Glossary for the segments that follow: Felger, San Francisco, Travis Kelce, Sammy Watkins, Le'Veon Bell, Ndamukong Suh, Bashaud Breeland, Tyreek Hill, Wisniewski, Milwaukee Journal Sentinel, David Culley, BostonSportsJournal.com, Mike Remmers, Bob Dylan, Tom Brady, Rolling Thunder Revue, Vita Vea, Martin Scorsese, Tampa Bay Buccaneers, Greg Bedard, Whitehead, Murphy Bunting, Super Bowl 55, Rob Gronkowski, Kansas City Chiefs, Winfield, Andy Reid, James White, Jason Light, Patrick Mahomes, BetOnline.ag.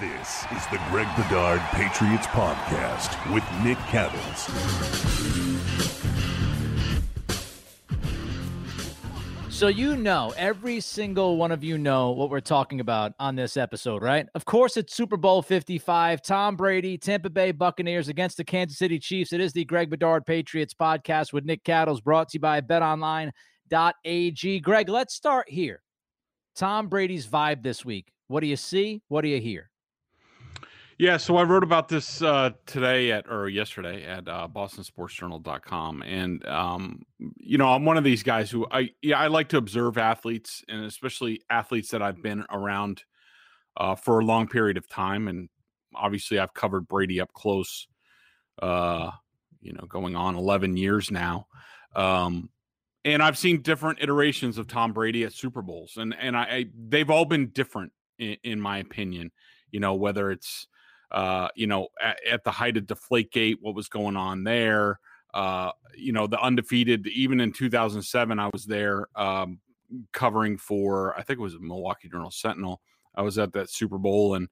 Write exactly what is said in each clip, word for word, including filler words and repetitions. This is the Greg Bedard Patriots Podcast with Nick Cattles. So you know, every single one of you know what we're talking about on this episode, right? Of course, it's Super Bowl fifty-five, Tom Brady, Tampa Bay Buccaneers against the Kansas City Chiefs. It is the Greg Bedard Patriots Podcast with Nick Cattles, brought to you by bet online dot a g. Greg, let's start here. Tom Brady's vibe this week. What do you see? What do you hear? Yeah, so I wrote about this uh, today at or yesterday at uh, Boston Sports Journal dot com, and um, you know, I'm one of these guys who I yeah I like to observe athletes, and especially athletes that I've been around uh, for a long period of time. And obviously, I've covered Brady up close, uh, you know, going on eleven years now, um, and I've seen different iterations of Tom Brady at Super Bowls, and and I, I they've all been different in, in my opinion. You know, whether it's Uh, you know, at, at the height of Deflategate, what was going on there? Uh, you know, the undefeated. Even in two thousand seven, I was there um, covering for. I think it was the Milwaukee Journal Sentinel. I was at that Super Bowl, and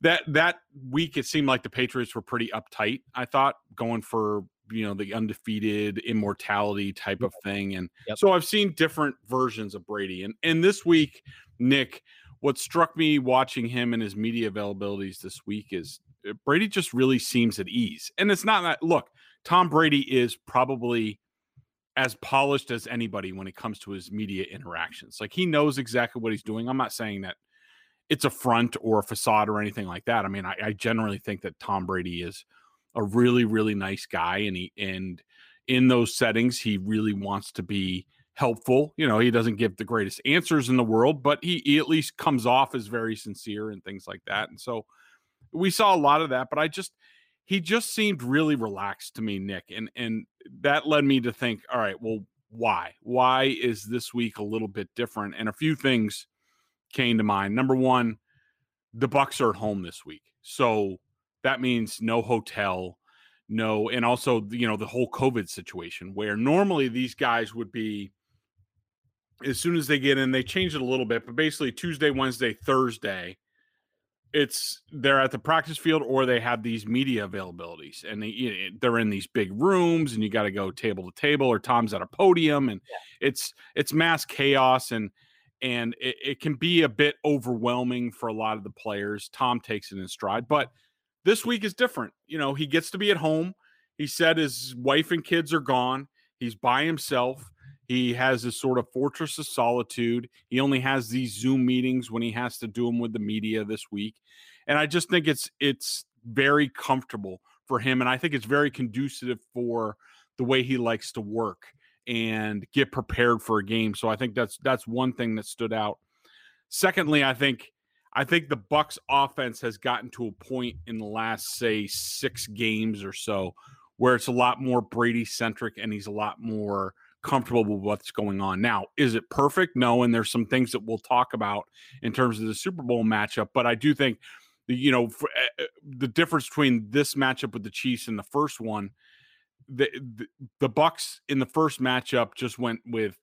that that week it seemed like the Patriots were pretty uptight. I thought going for you know the undefeated immortality type of thing, and yep. So I've seen different versions of Brady, and and this week, Nick. What struck me watching him and his media availabilities this week is Brady just really seems at ease. And it's not that, look, Tom Brady is probably as polished as anybody when it comes to his media interactions. Like he knows exactly what he's doing. I'm not saying that it's a front or a facade or anything like that. I mean, I, I generally think that Tom Brady is a really, really nice guy. And he, and in those settings, he really wants to be helpful. You know, he doesn't give the greatest answers in the world, but he, he at least comes off as very sincere and things like that. And so we saw a lot of that, but I just, he just seemed really relaxed to me, Nick. And, and that led me to think, all right, well, why, why is this week a little bit different? And a few things came to mind. Number one, the Bucs are at home this week. So that means no hotel, no. And also, you know, the whole COVID situation where normally these guys would be, as soon as they get in, they change it a little bit, but basically Tuesday, Wednesday, Thursday, it's they're at the practice field or they have these media availabilities and they, they're in these big rooms and you got to go table to table or Tom's at a podium and yeah. it's, it's mass chaos and, and it, it can be a bit overwhelming for a lot of the players. Tom takes it in stride, but this week is different. You know, he gets to be at home. He said his wife and kids are gone. He's by himself. He has this sort of fortress of solitude. He only has these Zoom meetings when he has to do them with the media this week. And I just think it's it's very comfortable for him. And I think it's very conducive for the way he likes to work and get prepared for a game. So I think that's that's one thing that stood out. Secondly, I think I think the Bucs offense has gotten to a point in the last, say, six games or so where it's a lot more Brady-centric and he's a lot more comfortable with what's going on. Now, is it perfect? No, and there's some things that we'll talk about in terms of the Super Bowl matchup, but I do think, you know, for, uh, the difference between this matchup with the Chiefs and the first one, the, the the Bucs in the first matchup just went with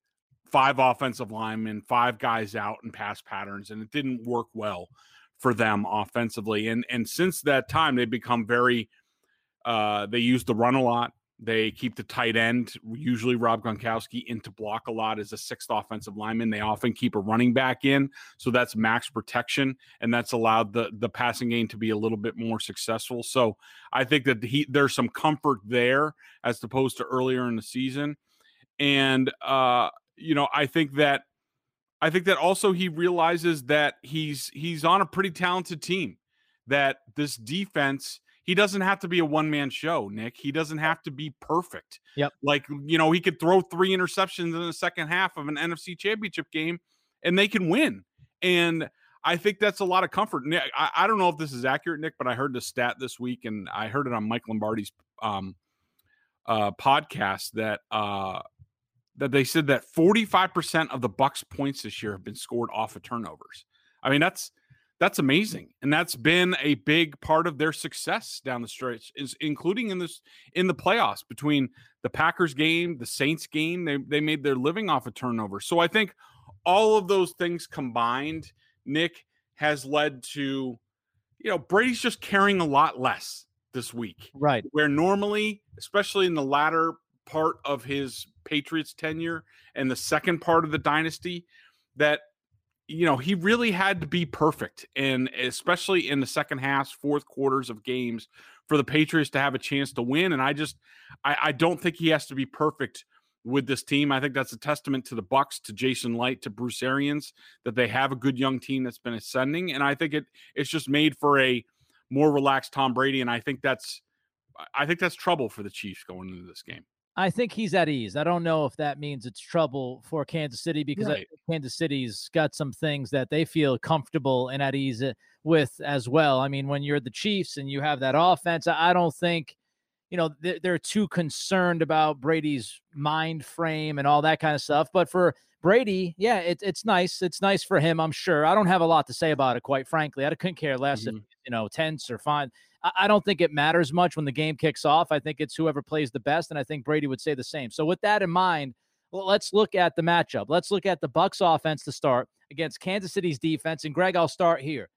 five offensive linemen, five guys out in pass patterns, and it didn't work well for them offensively. And and since that time, they've become very uh, – they use the run a lot. They keep the tight end, usually Rob Gronkowski, into block a lot as a sixth offensive lineman. They often keep a running back in, so that's max protection, and that's allowed the the passing game to be a little bit more successful. So I think that he, there's some comfort there as opposed to earlier in the season. And, uh, you know, I think that I think that also he realizes that he's he's on a pretty talented team, that this defense – he doesn't have to be a one-man show, Nick. He doesn't have to be perfect. Yep. Like, you know, he could throw three interceptions in the second half of an N F C championship game and they can win. And I think that's a lot of comfort. Nick, I, I don't know if this is accurate, Nick, but I heard the stat this week, and I heard it on Mike Lombardi's um, uh, podcast that uh, that they said that forty-five percent of the Bucs' points this year have been scored off of turnovers. I mean, that's that's amazing, and that's been a big part of their success down the stretch, is including in this in the playoffs between the Packers game, the Saints game. They they made their living off of turnovers. So I think all of those things combined, Nick, has led to, you know, Brady's just carrying a lot less this week. Right. Where normally, especially in the latter part of his Patriots tenure and the second part of the dynasty, that, you know, he really had to be perfect. And especially in the second half, fourth quarters of games for the Patriots to have a chance to win. And I just, I, I don't think he has to be perfect with this team. I think that's a testament to the Bucs, to Jason Light, to Bruce Arians, that they have a good young team that's been ascending. And I think it it's just made for a more relaxed Tom Brady. And I think that's I think that's trouble for the Chiefs going into this game. I think he's at ease. I don't know if that means it's trouble for Kansas City, because right. Kansas City's got some things that they feel comfortable and at ease with as well. I mean, when you're the Chiefs and you have that offense, I don't think you know, they're too concerned about Brady's mind frame and all that kind of stuff. But for Brady, yeah, it, it's nice. It's nice for him, I'm sure. I don't have a lot to say about it, quite frankly. I couldn't care less mm-hmm. if, you know, tense or fine. I, I don't think it matters much when the game kicks off. I think it's whoever plays the best, and I think Brady would say the same. So with that in mind, well, let's look at the matchup. Let's look at the Bucs offense to start against Kansas City's defense. And, Greg, I'll start here.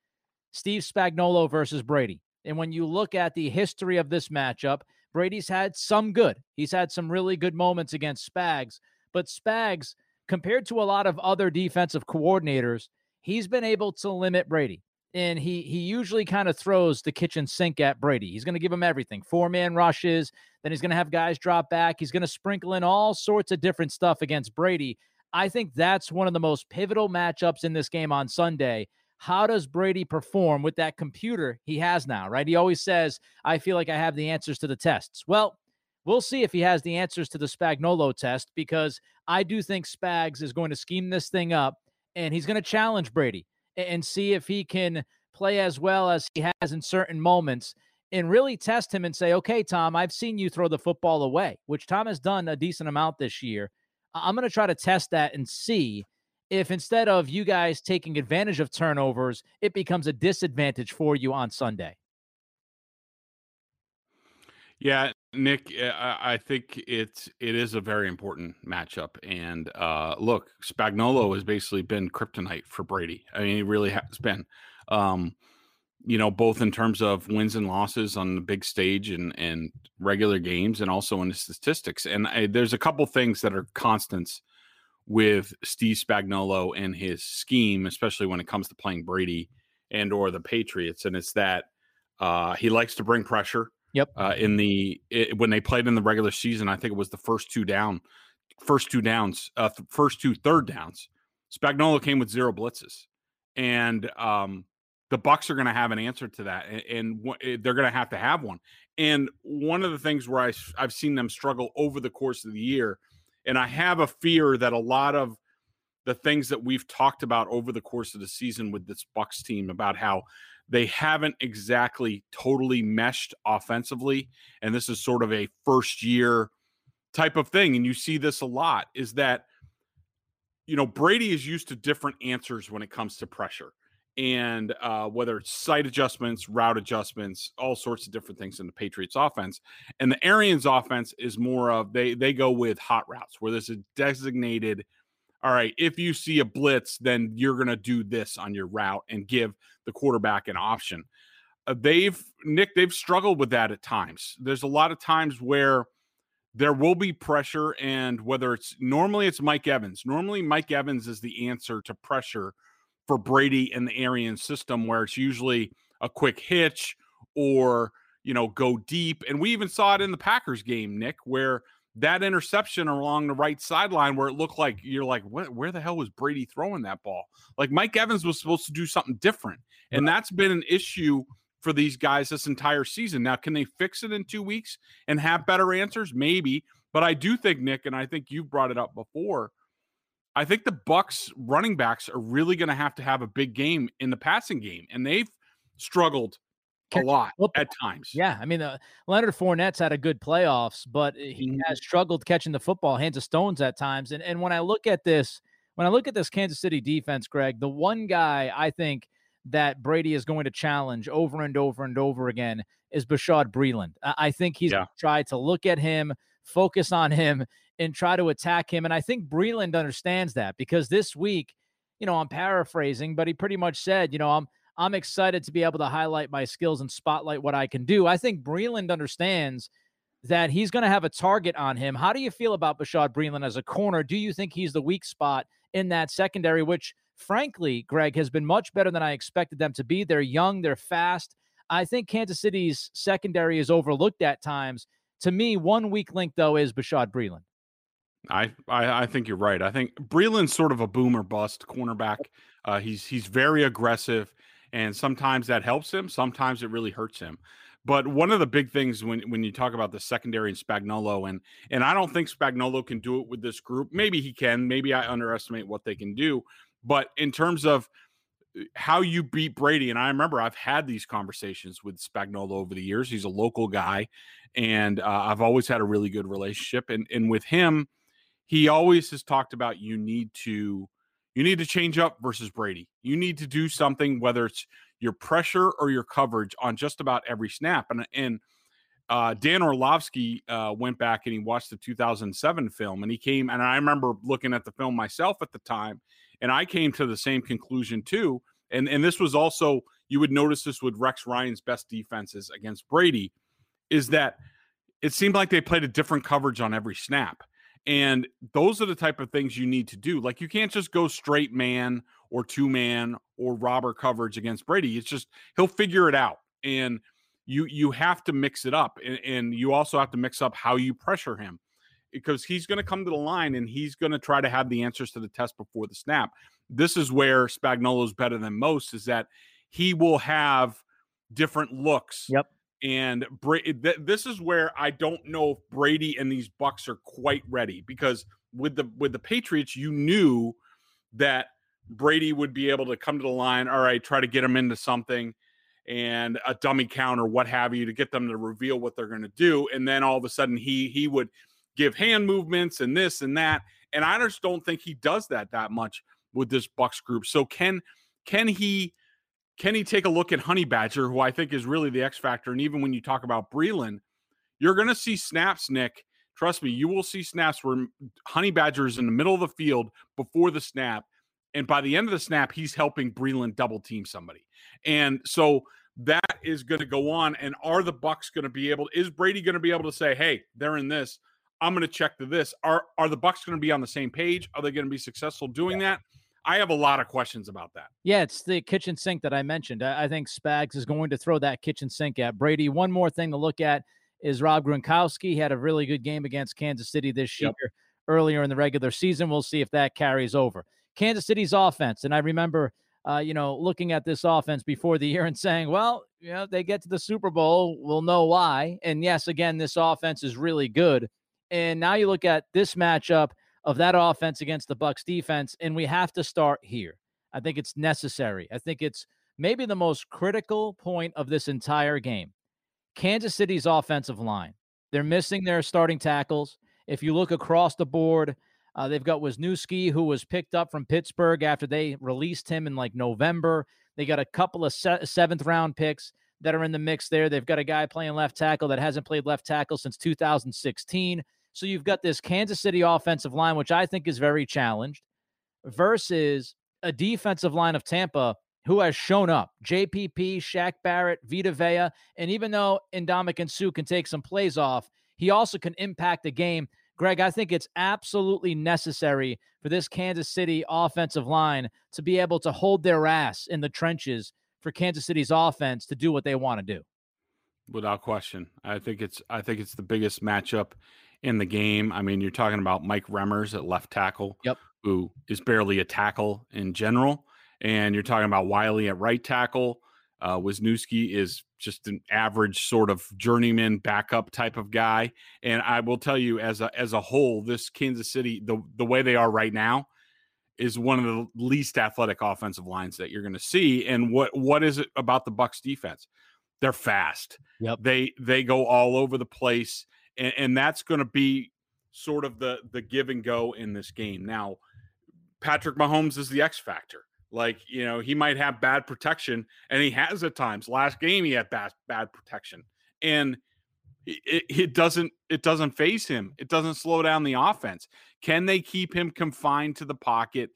Steve Spagnuolo versus Brady. And when you look at the history of this matchup, Brady's had some good. He's had some really good moments against Spags. But Spags, compared to a lot of other defensive coordinators, he's been able to limit Brady. And he he usually kind of throws the kitchen sink at Brady. He's going to give him everything. Four-man rushes. Then he's going to have guys drop back. He's going to sprinkle in all sorts of different stuff against Brady. I think that's one of the most pivotal matchups in this game on Sunday. How does Brady perform with that computer he has now, right? He always says, I feel like I have the answers to the tests. Well, we'll see if he has the answers to the Spagnuolo test, because I do think Spags is going to scheme this thing up, and he's going to challenge Brady and see if he can play as well as he has in certain moments and really test him and say, okay, Tom, I've seen you throw the football away, which Tom has done a decent amount this year. I'm going to try to test that and see if instead of you guys taking advantage of turnovers, it becomes a disadvantage for you on Sunday. Yeah, Nick, I think it's it is a very important matchup. And uh, look, Spagnuolo has basically been kryptonite for Brady. I mean, he really has been. Um, you know, both in terms of wins and losses on the big stage and and regular games, and also in the statistics. And I, there's a couple things that are constants with Steve Spagnuolo and his scheme, especially when it comes to playing Brady and or the Patriots, and it's that uh, he likes to bring pressure. Yep. Uh, in the it, when they played in the regular season, I think it was the first two down, first two downs, uh, th- first two third downs. Spagnuolo came with zero blitzes, and um, the Bucs are going to have an answer to that, and, and w- they're going to have to have one. And one of the things where I I've seen them struggle over the course of the year. And I have a fear that a lot of the things that we've talked about over the course of the season with this Bucs team about how they haven't exactly totally meshed offensively, and this is sort of a first-year type of thing, and you see this a lot, is that, you know, Brady is used to different answers when it comes to pressure, and uh, whether it's site adjustments, route adjustments, all sorts of different things in the Patriots offense. And the Arians offense is more of they they go with hot routes, where there's a designated, all right, if you see a blitz, then you're going to do this on your route and give the quarterback an option. Uh, they've, Nick, they've struggled with that at times. There's a lot of times where there will be pressure, and whether it's normally it's Mike Evans. Normally Mike Evans is the answer to pressure for Brady and the Arians system, where it's usually a quick hitch or, you know, go deep. And we even saw it in the Packers game, Nick, where that interception along the right sideline, where it looked like you're like, what, where the hell was Brady throwing that ball? Like, Mike Evans was supposed to do something different. And that's been an issue for these guys this entire season. Now, can they fix it in two weeks and have better answers? Maybe. But I do think, Nick, and I think you brought it up before, I think the Bucs running backs are really going to have to have a big game in the passing game, and they've struggled a lot at times. Yeah, I mean, uh, Leonard Fournette's had a good playoffs, but he mm-hmm. has struggled catching the football, hands of stones at times. And and when I look at this, when I look at this Kansas City defense, Greg, the one guy I think that Brady is going to challenge over and over and over again is Bashaud Breeland. I think he's yeah. tried to look at him, focus on him, and try to attack him. And I think Breeland understands that, because this week, you know, I'm paraphrasing, but he pretty much said, you know, I'm I'm excited to be able to highlight my skills and spotlight what I can do. I think Breeland understands that he's going to have a target on him. How do you feel about Bashaud Breeland as a corner? Do you think he's the weak spot in that secondary, which, frankly, Greg, has been much better than I expected them to be? They're young, they're fast. I think Kansas City's secondary is overlooked at times. To me, one weak link, though, is Bashaud Breeland. I, I I think you're right. I think Breeland's sort of a boom or bust cornerback. Uh, he's he's very aggressive, and sometimes that helps him. Sometimes it really hurts him. But one of the big things when, when you talk about the secondary and Spagnuolo, and and I don't think Spagnuolo can do it with this group. Maybe he can. Maybe I underestimate what they can do. But in terms of how you beat Brady, and I remember I've had these conversations with Spagnuolo over the years. He's a local guy, and uh, I've always had a really good relationship. And and with him, he always has talked about you need to you need to change up versus Brady. You need to do something, whether it's your pressure or your coverage, on just about every snap. And and uh, Dan Orlovsky uh, went back and he watched the two thousand seven film, and he came, and I remember looking at the film myself at the time, and I came to the same conclusion too. And and this was also, you would notice this with Rex Ryan's best defenses against Brady, is that it seemed like they played a different coverage on every snap. And those are the type of things you need to do. Like, you can't just go straight man or two man or robber coverage against Brady. It's just, he'll figure it out. And you you have to mix it up. And, and you also have to mix up how you pressure him, because he's going to come to the line and he's going to try to have the answers to the test before the snap. This is where Spagnuolo's better than most, is that he will have different looks. Yep. And this is where I don't know if Brady and these Bucs are quite ready, because with the with the Patriots, you knew that Brady would be able to come to the line, all right, try to get them into something, and a dummy count or what have you to get them to reveal what they're going to do. And then all of a sudden he he would give hand movements and this and that. And I just don't think he does that that much with this Bucs group. So can can he... Can he take a look at Honey Badger, who I think is really the X factor? And even when you talk about Breeland, you're going to see snaps, Nick. Trust me, you will see snaps where Honey Badger is in the middle of the field before the snap, and by the end of the snap, he's helping Breeland double team somebody. And so that is going to go on. And are the Bucs going to be able? Is Brady going to be able to say, "Hey, they're in this. I'm going to check to this"? Are are the Bucs going to be on the same page? Are they going to be successful doing yeah. that? I have a lot of questions about that. Yeah, it's the kitchen sink that I mentioned. I think Spags is going to throw that kitchen sink at Brady. One more thing to look at is Rob Gronkowski. He had a really good game against Kansas City this yep. year earlier in the regular season. We'll see if that carries over. Kansas City's offense, and I remember uh, you know, looking at this offense before the year and saying, well, you know, they get to the Super Bowl, we'll know why. And yes, again, this offense is really good. And now you look at this matchup of that offense against the Bucs defense, and we have to start here. I think it's necessary. I think it's maybe the most critical point of this entire game. Kansas City's offensive line. They're missing their starting tackles. If you look across the board, uh, they've got Wisniewski, who was picked up from Pittsburgh after they released him in like November. They got a couple of se- seventh-round picks that are in the mix there. They've got a guy playing left tackle that hasn't played left tackle since two thousand sixteen. So you've got this Kansas City offensive line, which I think is very challenged, versus a defensive line of Tampa who has shown up. J P P, Shaq Barrett, Vita Vea, and even though Ndamukong Suh can take some plays off, he also can impact the game. Greg, I think it's absolutely necessary for this Kansas City offensive line to be able to hold their ass in the trenches for Kansas City's offense to do what they want to do. Without question. I think it's I think it's the biggest matchup in the game. I mean, you're talking about Mike Remmers at left tackle, yep. who is barely a tackle in general. And you're talking about Wiley at right tackle. Uh, Wisniewski is just an average sort of journeyman backup type of guy. And I will tell you, as a as a whole, this Kansas City, the, the way they are right now, is one of the least athletic offensive lines that you're going to see. And what what is it about the Bucs defense? They're fast. Yep. They they go all over the place, and, and that's going to be sort of the the give and go in this game. Now, Patrick Mahomes is the X factor. Like, you know, he might have bad protection, and he has at times. Last game, he had bad, bad protection, and it, it doesn't it doesn't faze him. It doesn't slow down the offense. Can they keep him confined to the pocket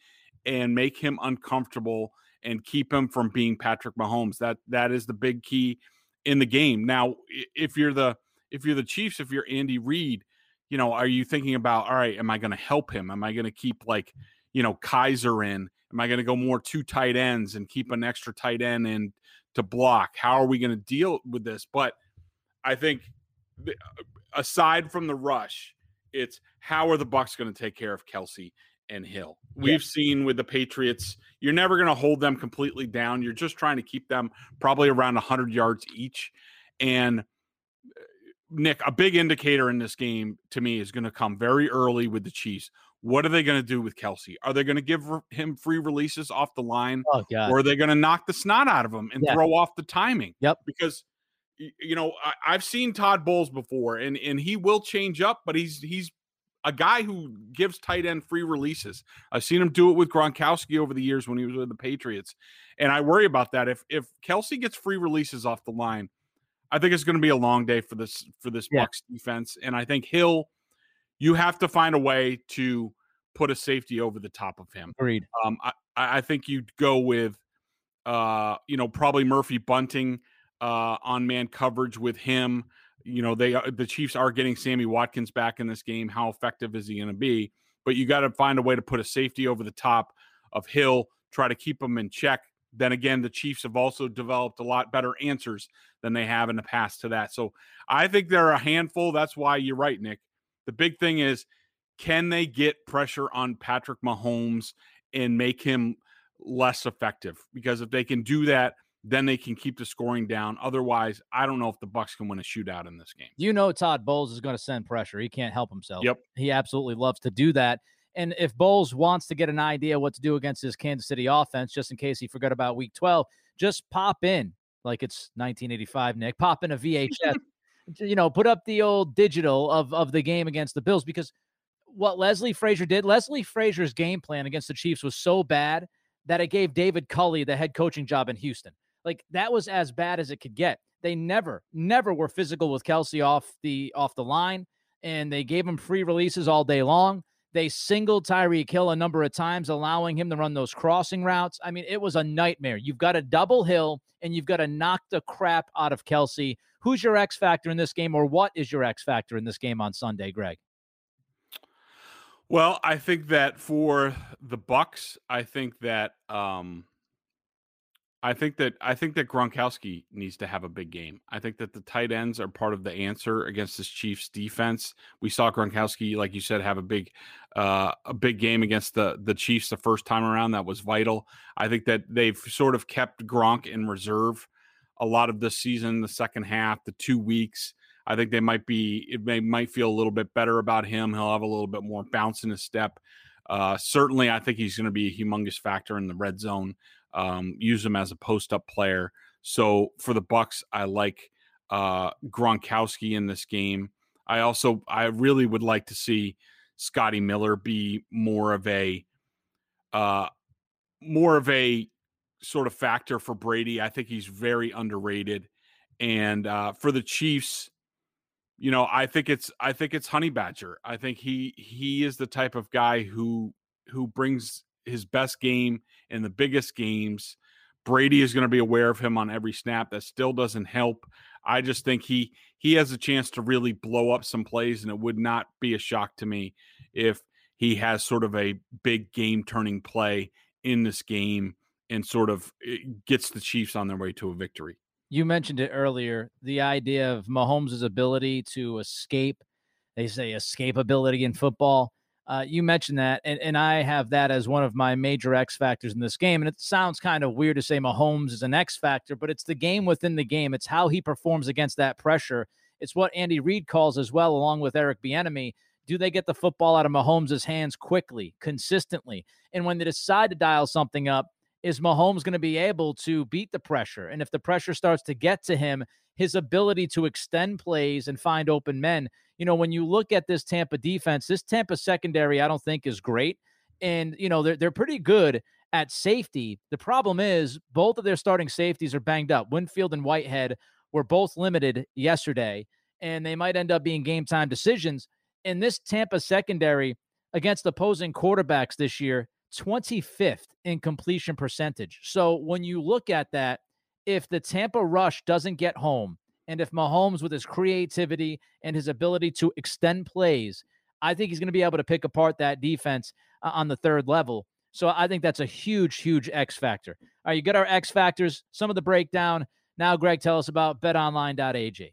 and make him uncomfortable and keep him from being Patrick Mahomes? That that is the big key in the game. Now, if you're the if you're the Chiefs, if you're Andy Reid, you know, are you thinking about, all right, am I going to help him? Am I going to keep, like, you know, Kaiser in? Am I going to go more two tight ends and keep an extra tight end in to block? How are we going to deal with this? But I think aside from the rush, it's how are the Bucs going to take care of Kelce and Hill? We've yeah. seen with the Patriots, you're never going to hold them completely down. You're just trying to keep them probably around one hundred yards each. And Nick, a big indicator in this game to me is going to come very early with the Chiefs. What are they going to do with Kelce? Are they going to give him free releases off the line? Oh, God. Or are they going to knock the snot out of him and yeah. throw off the timing? Yep. Because, you know, I, I've seen Todd Bowles before, and, and he will change up, but he's he's a guy who gives tight end free releases. I've seen him do it with Gronkowski over the years when he was with the Patriots, and I worry about that. If if Kelce gets free releases off the line, I think it's going to be a long day for this for this yeah. Bucs defense, and I think Hill. You have to find a way to put a safety over the top of him. Agreed. Um, I, I think you'd go with, uh, you know, probably Murphy Bunting uh, on man coverage with him. You know, they are, the Chiefs are getting Sammy Watkins back in this game. How effective is he going to be? But you got to find a way to put a safety over the top of Hill, try to keep him in check. Then again, the Chiefs have also developed a lot better answers than they have in the past to that. So I think they're a handful. That's why you're right, Nick. The big thing is, can they get pressure on Patrick Mahomes and make him less effective? Because if they can do that, then they can keep the scoring down. Otherwise, I don't know if the Bucs can win a shootout in this game. You know, Todd Bowles is going to send pressure. He can't help himself. Yep. He absolutely loves to do that. And if Bowles wants to get an idea what to do against this Kansas City offense, just in case he forgot about week twelve, just pop in like it's nineteen eighty-five, Nick. Pop in a V H S. You know, put up the old digital of, of the game against the Bills, because what Leslie Frazier did, Leslie Frazier's game plan against the Chiefs was so bad that it gave David Culley the head coaching job in Houston. Like, that was as bad as it could get. They never, never were physical with Kelce off the off the line, and they gave him free releases all day long. They singled Tyreek Hill a number of times, allowing him to run those crossing routes. I mean, it was a nightmare. You've got to double Hill, and you've got to knock the crap out of Kelce. Who's your X factor in this game, or what is your X factor in this game on Sunday, Greg? Well, I think that for the Bucs, I think that um, I think that I think that Gronkowski needs to have a big game. I think that the tight ends are part of the answer against this Chiefs defense. We saw Gronkowski, like you said, have a big uh, a big game against the the Chiefs the first time around. That was vital. I think that they've sort of kept Gronk in reserve a lot of this season, the second half, the two weeks. I think they might be it may might feel a little bit better about him. He'll have a little bit more bounce in his step. Uh, certainly, I think he's going to be a humongous factor in the red zone. Um, use him as a post-up player. So for the Bucs, I like uh, Gronkowski in this game. I also, I really would like to see Scotty Miller be more of a, uh, more of a sort of factor for Brady. I think he's very underrated. And uh, for the Chiefs, you know, I think it's, I think it's Honey Badger. I think he, he is the type of guy who, who brings his best game in the biggest games. Brady is going to be aware of him on every snap. That still doesn't help. I just think he he has a chance to really blow up some plays, and it would not be a shock to me if he has sort of a big game-turning play in this game and sort of gets the Chiefs on their way to a victory. You mentioned it earlier, the idea of Mahomes' ability to escape. They say escapability in football. Uh, you mentioned that, and, and I have that as one of my major X factors in this game. And it sounds kind of weird to say Mahomes is an X factor, but it's the game within the game. It's how he performs against that pressure. It's what Andy Reid calls as well, along with Eric Bieniemy, do they get the football out of Mahomes' hands quickly, consistently? And when they decide to dial something up, is Mahomes going to be able to beat the pressure? And if the pressure starts to get to him, his ability to extend plays and find open men. You know, when you look at this Tampa defense, this Tampa secondary, I don't think is great. And, you know, they're, they're pretty good at safety. The problem is both of their starting safeties are banged up. Winfield and Whitehead were both limited yesterday, and they might end up being game time decisions. And this Tampa secondary against opposing quarterbacks this year, twenty-fifth in completion percentage. So when you look at that, if the Tampa rush doesn't get home, and if Mahomes with his creativity and his ability to extend plays, I think he's going to be able to pick apart that defense uh, on the third level. So I think that's a huge, huge X factor. All right, you got our X factors, some of the breakdown. Now, Greg, tell us about bet online dot a g.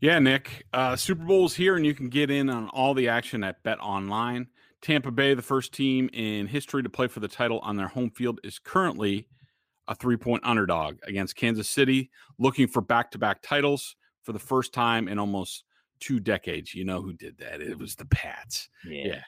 Yeah, Nick, uh, Super Bowl's here, and you can get in on all the action at BetOnline. Tampa Bay, the first team in history to play for the title on their home field, is currently a three-point underdog against Kansas City, looking for back-to-back titles for the first time in almost two decades. You know who did that? It was the Pats. Yeah. Yeah.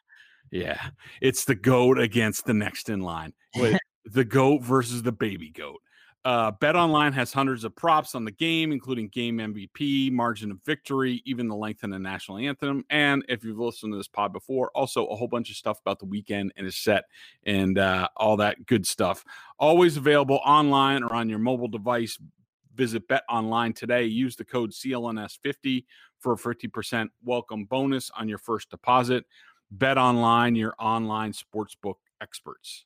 yeah. It's the GOAT against the next in line. Wait, the GOAT versus the baby GOAT. Uh, BetOnline has hundreds of props on the game, including game M V P, margin of victory, even the length of the national anthem. And if you've listened to this pod before, also a whole bunch of stuff about the weekend and his set and uh, all that good stuff. Always available online or on your mobile device. Visit BetOnline today. Use the code C L N S fifty for a fifty percent welcome bonus on your first deposit. BetOnline, your online sportsbook experts.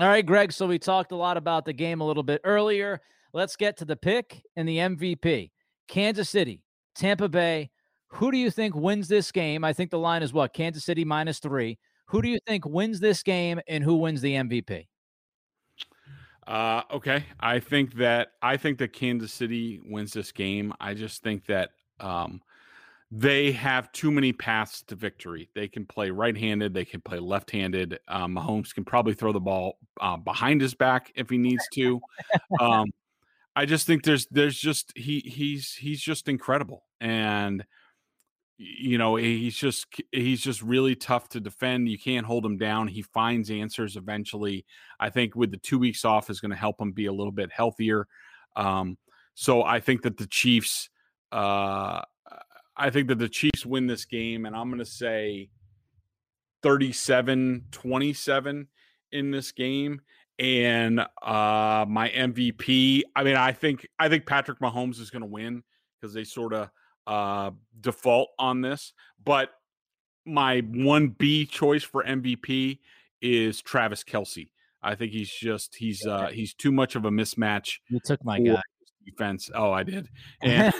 All right, Greg, so we talked a lot about the game a little bit earlier. Let's get to the pick and the M V P. Kansas City, Tampa Bay, who do you think wins this game? I think the line is what? Kansas City minus three. Who do you think wins this game and who wins the M V P? Uh, okay, I think that I think that Kansas City wins this game. I just think that um, they have too many paths to victory. They can play right-handed. They can play left-handed. Um, Mahomes can probably throw the ball uh, behind his back if he needs to. Um, I just think there's there's just he he's he's just incredible, and you know he's just he's just really tough to defend. You can't hold him down. He finds answers eventually. I think with the two weeks off is going to help him be a little bit healthier. Um, so I think that the Chiefs. Uh, I think that the Chiefs win this game, and I'm going to say thirty-seven twenty-seven in this game. And uh, my M V P, I mean, I think I think Patrick Mahomes is going to win because they sort of uh, default on this. But my one B choice for M V P is Travis Kelce. I think he's just he's uh, he's too much of a mismatch. You took my guy. Defense. Oh, I did. And,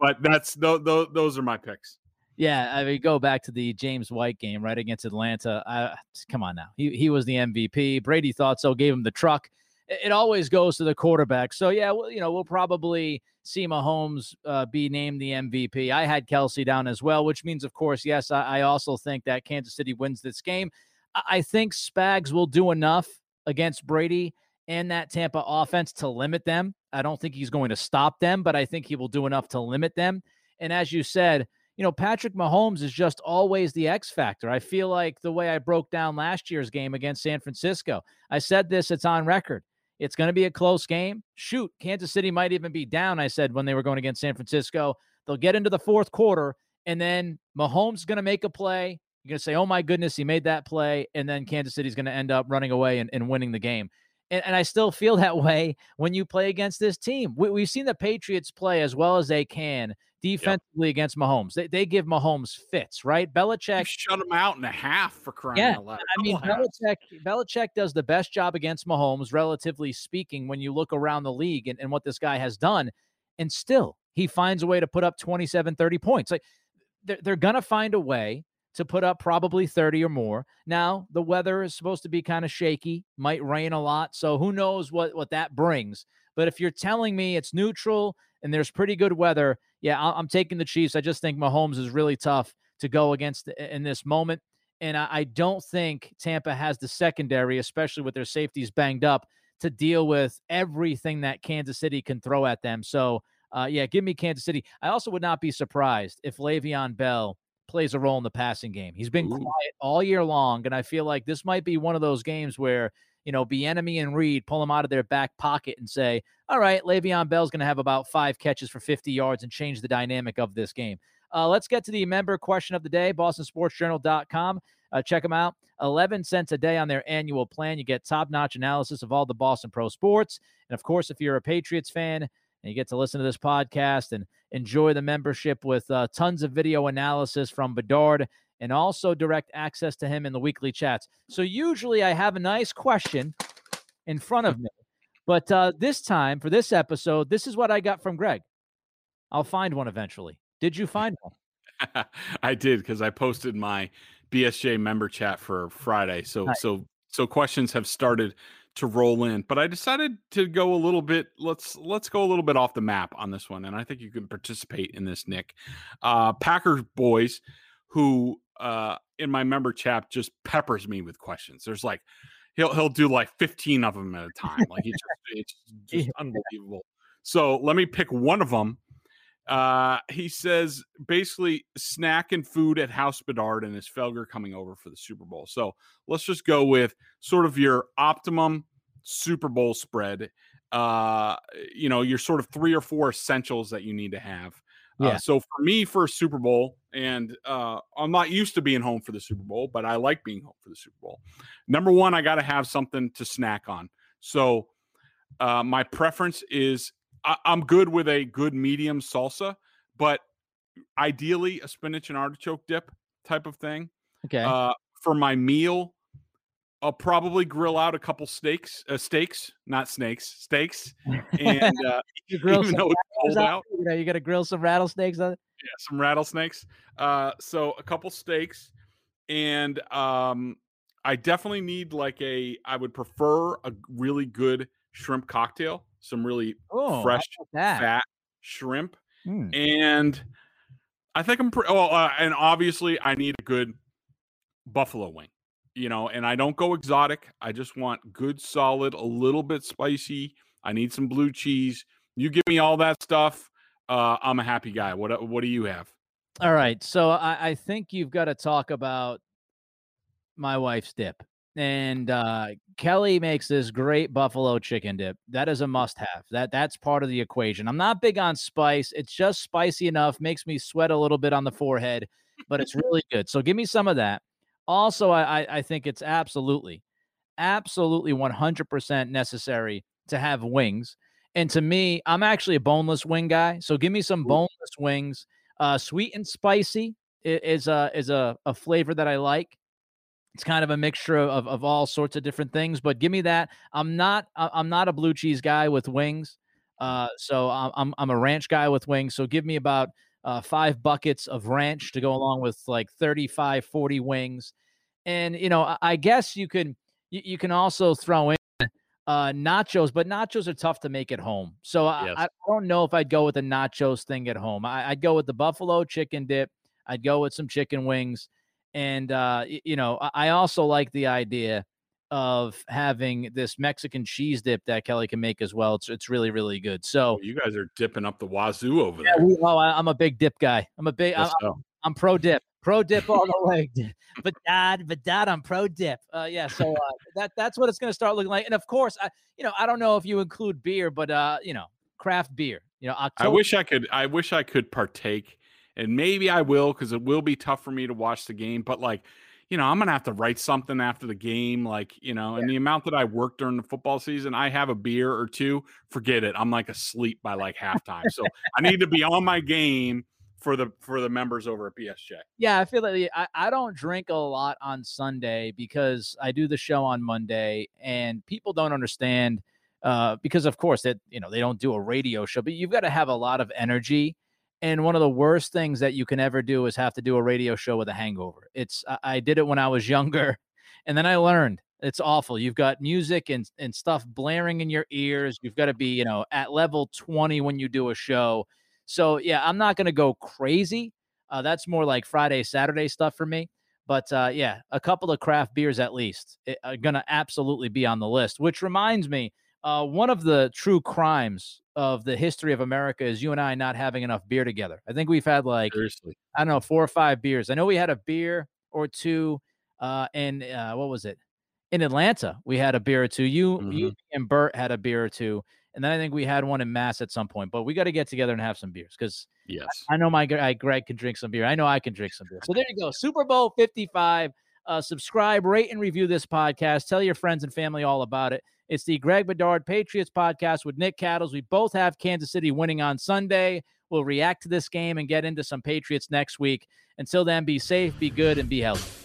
but that's those, those are my picks. Yeah, I mean, go back to the James White game right against Atlanta. I, come on now, he he was the M V P. Brady thought so, gave him the truck. It always goes to the quarterback. So yeah, well, you know, we'll probably see Mahomes uh, be named the M V P. I had Kelce down as well, which means, of course, yes, I, I also think that Kansas City wins this game. I, I think Spags will do enough against Brady and that Tampa offense to limit them. I don't think he's going to stop them, but I think he will do enough to limit them. And as you said, you know, Patrick Mahomes is just always the X factor. I feel like the way I broke down last year's game against San Francisco, I said this, it's on record. It's going to be a close game. Shoot, Kansas City might even be down, I said, when they were going against San Francisco. They'll get into the fourth quarter, and then Mahomes is going to make a play. You're going to say, oh, my goodness, he made that play, and then Kansas City's going to end up running away and, and winning the game. And, and I still feel that way when you play against this team. We, we've seen the Patriots play as well as they can defensively yep. against Mahomes. They they give Mahomes fits, right? Belichick. You shut him out in a half for crying yeah, out loud. I mean, Belichick, Belichick does the best job against Mahomes, relatively speaking, when you look around the league and, and what this guy has done. And still, he finds a way to put up twenty-seven, thirty points. Like, they're, they're going to find a way to put up probably thirty or more. Now, the weather is supposed to be kind of shaky, might rain a lot, so who knows what, what that brings. But if you're telling me it's neutral and there's pretty good weather, yeah, I'm taking the Chiefs. I just think Mahomes is really tough to go against in this moment, and I don't think Tampa has the secondary, especially with their safeties banged up, to deal with everything that Kansas City can throw at them. So Uh, yeah, give me Kansas City. I also would not be surprised if Le'Veon Bell plays a role in the passing game. He's been Ooh. quiet all year long, and I feel like this might be one of those games where, you know, Bieniemy and Reed pull him out of their back pocket and say, all right, Le'Veon Bell's going to have about five catches for fifty yards and change the dynamic of this game. Uh, let's get to the member question of the day, Boston Sports Journal dot com. Uh, check them out. eleven cents a day on their annual plan. You get top-notch analysis of all the Boston pro sports. And, of course, if you're a Patriots fan and you get to listen to this podcast and enjoy the membership with uh, tons of video analysis from Bedard and also direct access to him in the weekly chats. So usually I have a nice question in front of me. But uh, this time, for this episode, this is what I got from Greg. I'll find one eventually. Did you find one? I did, because I posted my B S J member chat for Friday. So nice. so so questions have started to roll in, but I decided to go a little bit, let's let's go a little bit off the map on this one, and I think you can participate in this, Nick. Uh, Packers boys, who uh, in my member chat just peppers me with questions. There's like he'll he'll do like fifteen of them at a time. Like it's just, it's just unbelievable. So let me pick one of them. Uh, he says basically snack and food at House Bedard, and is Felger coming over for the Super Bowl? So let's just go with sort of your optimum Super Bowl spread. Uh, you know, your sort of three or four essentials that you need to have. Yeah. Uh, so for me, for a Super Bowl, and uh, I'm not used to being home for the Super Bowl, but I like being home for the Super Bowl. Number one, I got to have something to snack on. So uh, my preference is, I'm good with a good medium salsa, but ideally a spinach and artichoke dip type of thing. Okay. Uh, for my meal, I'll probably grill out a couple steaks, uh, steaks, not snakes, steaks. And uh, you grill even though it's cold out, you know, you got to grill some rattlesnakes on it. Yeah, some rattlesnakes. Uh, so a couple steaks, and um, I definitely need like a. I would prefer a really good shrimp cocktail. Some really oh, fresh, fat shrimp. Mm. And I think I'm pretty, oh, uh, and obviously I need a good buffalo wing, you know, and I don't go exotic. I just want good, solid, a little bit spicy. I need some blue cheese. You give me all that stuff. Uh, I'm a happy guy. What, what do you have? All right. So I, I think you've got to talk about my wife's dip. And uh, Kelly makes this great buffalo chicken dip. That is a must-have. That that's part of the equation. I'm not big on spice. It's just spicy enough. Makes me sweat a little bit on the forehead, but it's really good. So give me some of that. Also, I I think it's absolutely, absolutely one hundred percent necessary to have wings. And to me, I'm actually a boneless wing guy. So give me some boneless wings. Uh, sweet and spicy is a is a, a flavor that I like. It's kind of a mixture of, of all sorts of different things, but give me that. I'm not I'm not a blue cheese guy with wings, uh, so I'm I'm a ranch guy with wings. So give me about uh, five buckets of ranch to go along with like thirty-five, forty wings, and you know I guess you can you, you can also throw in uh, nachos, but nachos are tough to make at home. So I, yes. I don't know if I'd go with the nachos thing at home. I, I'd go with the buffalo chicken dip. I'd go with some chicken wings. And, uh, you know, I also like the idea of having this Mexican cheese dip that Kelly can make as well. It's it's really, really good. So oh, you guys are dipping up the wazoo over yeah, there. We, oh, I, I'm a big dip guy. I'm a big, I'm, so. I'm pro dip, pro dip all the way. But dad, but dad, I'm pro dip. Uh, yeah. So uh, that, that's what it's going to start looking like. And of course, I, you know, I don't know if you include beer, but, uh, you know, craft beer, you know, October- I wish I could, I wish I could partake. And maybe I will, because it will be tough for me to watch the game. But, like, you know, I'm going to have to write something after the game. Like, you know, yeah. and the amount that I work during the football season, I have a beer or two. Forget it. I'm, like, asleep by, like, halftime. So I need to be on my game for the for the members over at B S J. Yeah, I feel like I, I don't drink a lot on Sunday because I do the show on Monday. And people don't understand uh, because, of course, that you know they don't do a radio show. But you've got to have a lot of energy. And one of the worst things that you can ever do is have to do a radio show with a hangover. It's I did it when I was younger, and then I learned it's awful. You've got music and, and stuff blaring in your ears. You've got to be, you know, at level twenty when you do a show. So, yeah, I'm not going to go crazy. Uh, that's more like Friday, Saturday stuff for me. But, uh, yeah, a couple of craft beers at least are going to absolutely be on the list, which reminds me, Uh, one of the true crimes of the history of America is you and I not having enough beer together. I think we've had like, Seriously. I don't know, four or five beers. I know we had a beer or two uh, in, uh, what was it? In Atlanta, we had a beer or two. You, mm-hmm. you and Bert had a beer or two. And then I think we had one in Mass at some point. But we got to get together and have some beers because yes. I, I know my guy Greg can drink some beer. I know I can drink some beer. So there you go. Super Bowl fifty-five. Uh, subscribe, rate, and review this podcast. Tell your friends and family all about it. It's the Greg Bedard Patriots podcast with Nick Cattles. We both have Kansas City winning on Sunday. We'll react to this game and get into some Patriots next week. Until then, be safe, be good, and be healthy.